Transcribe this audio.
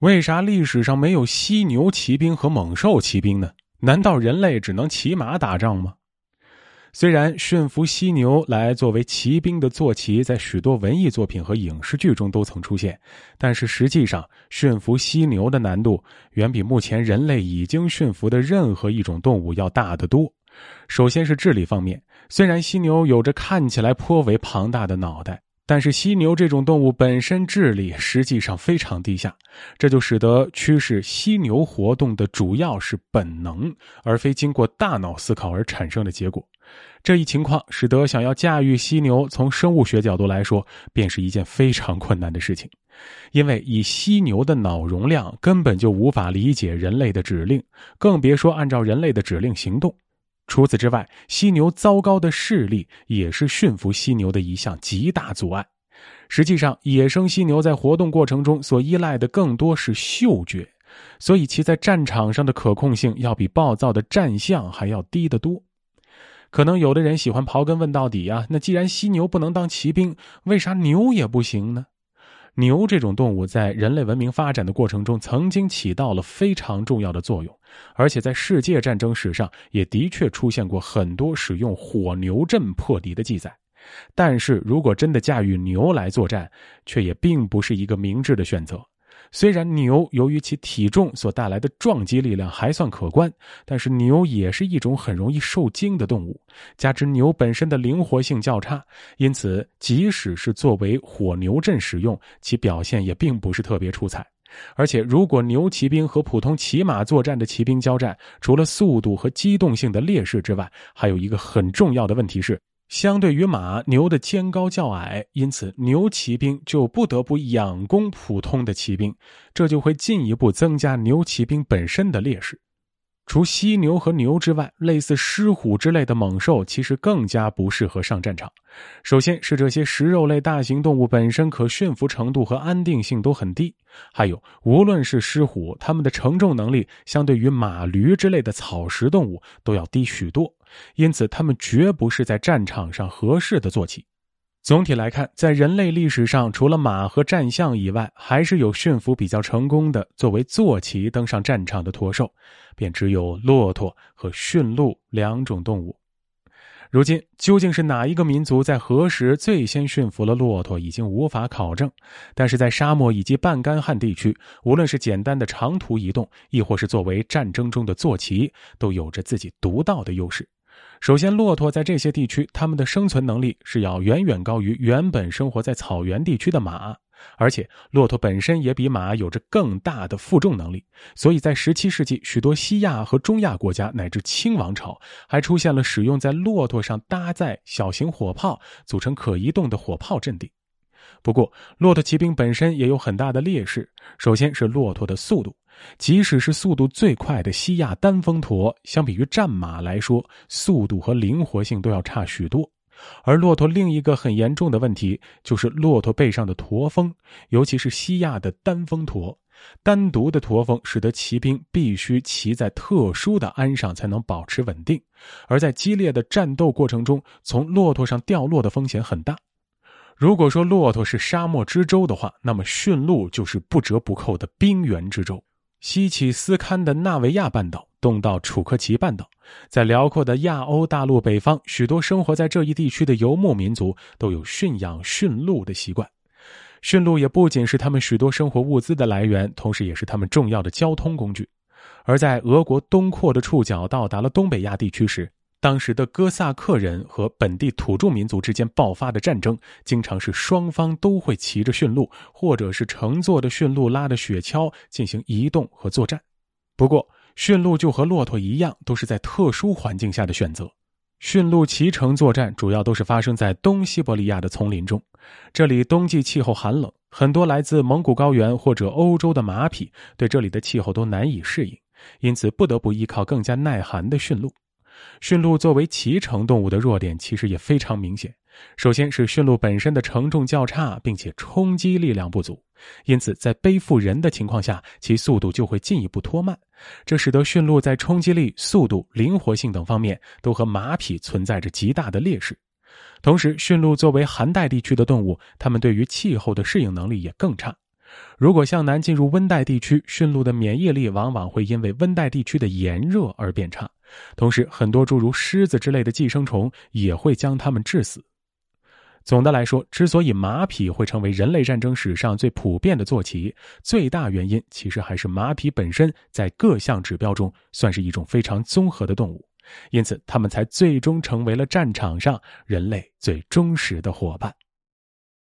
为啥历史上没有犀牛骑兵和猛兽骑兵呢？难道人类只能骑马打仗吗？虽然驯服犀牛来作为骑兵的坐骑在许多文艺作品和影视剧中都曾出现，但是实际上驯服犀牛的难度远比目前人类已经驯服的任何一种动物要大得多。首先是智力方面，虽然犀牛有着看起来颇为庞大的脑袋，但是犀牛这种动物本身智力实际上非常低下，这就使得驱使犀牛活动的主要是本能，而非经过大脑思考而产生的结果。这一情况使得想要驾驭犀牛，从生物学角度来说便是一件非常困难的事情，因为以犀牛的脑容量根本就无法理解人类的指令，更别说按照人类的指令行动。除此之外，犀牛糟糕的视力也是驯服犀牛的一项极大阻碍。实际上，野生犀牛在活动过程中所依赖的更多是嗅觉，所以其在战场上的可控性要比暴躁的战象还要低得多。可能有的人喜欢刨根问到底啊，那既然犀牛不能当骑兵，为啥牛也不行呢？牛这种动物在人类文明发展的过程中曾经起到了非常重要的作用，而且在世界战争史上也的确出现过很多使用火牛阵破敌的记载。但是如果真的驾驭牛来作战，却也并不是一个明智的选择。虽然牛由于其体重所带来的撞击力量还算可观，但是牛也是一种很容易受惊的动物，加之牛本身的灵活性较差，因此即使是作为火牛阵使用，其表现也并不是特别出彩。而且如果牛骑兵和普通骑马作战的骑兵交战，除了速度和机动性的劣势之外，还有一个很重要的问题是，相对于马，牛的肩高较矮，因此牛骑兵就不得不仰攻普通的骑兵，这就会进一步增加牛骑兵本身的劣势。除犀牛和牛之外，类似狮虎之类的猛兽其实更加不适合上战场。首先是这些食肉类大型动物本身可驯服程度和安定性都很低，还有无论是狮虎，它们的承重能力相对于马驴之类的草食动物都要低许多，因此它们绝不是在战场上合适的坐骑。总体来看，在人类历史上，除了马和战象以外，还是有驯服比较成功的作为坐骑登上战场的驼兽，便只有骆驼和驯鹿两种动物。如今，究竟是哪一个民族在何时最先驯服了骆驼，已经无法考证。但是在沙漠以及半干旱地区，无论是简单的长途移动，亦或是作为战争中的坐骑，都有着自己独到的优势。首先，骆驼在这些地区，它们的生存能力是要远远高于原本生活在草原地区的马，而且骆驼本身也比马有着更大的负重能力，所以在17世纪，许多西亚和中亚国家乃至清王朝，还出现了使用在骆驼上搭载小型火炮组成可移动的火炮阵地。不过，骆驼骑兵本身也有很大的劣势。首先是骆驼的速度，即使是速度最快的西亚单峰驼，相比于战马来说，速度和灵活性都要差许多。而骆驼另一个很严重的问题就是骆驼背上的驼峰，尤其是西亚的单峰驼。单独的驼峰使得骑兵必须骑在特殊的鞍上才能保持稳定，而在激烈的战斗过程中，从骆驼上掉落的风险很大。如果说骆驼是沙漠之舟的话，那么驯鹿就是不折不扣的冰原之舟。西起斯堪的纳维亚半岛，东到楚科奇半岛，在辽阔的亚欧大陆北方，许多生活在这一地区的游牧民族都有驯养驯鹿的习惯。驯鹿也不仅是他们许多生活物资的来源，同时也是他们重要的交通工具。而在俄国东扩的触角到达了东北亚地区时，当时的哥萨克人和本地土著民族之间爆发的战争，经常是双方都会骑着驯鹿，或者是乘坐的驯鹿拉的雪橇进行移动和作战。不过，驯鹿就和骆驼一样，都是在特殊环境下的选择。驯鹿骑乘作战主要都是发生在东西伯利亚的丛林中，这里冬季气候寒冷，很多来自蒙古高原或者欧洲的马匹对这里的气候都难以适应，因此不得不依靠更加耐寒的驯鹿。驯鹿作为骑乘动物的弱点其实也非常明显，首先是驯鹿本身的承重较差，并且冲击力量不足，因此在背负人的情况下，其速度就会进一步拖慢，这使得驯鹿在冲击力、速度、灵活性等方面都和马匹存在着极大的劣势。同时，驯鹿作为寒带地区的动物，它们对于气候的适应能力也更差，如果向南进入温带地区，驯鹿的免疫力往往会因为温带地区的炎热而变差，同时很多诸如虱子之类的寄生虫也会将它们致死。总的来说，之所以马匹会成为人类战争史上最普遍的坐骑，最大原因其实还是马匹本身在各项指标中算是一种非常综合的动物，因此它们才最终成为了战场上人类最忠实的伙伴。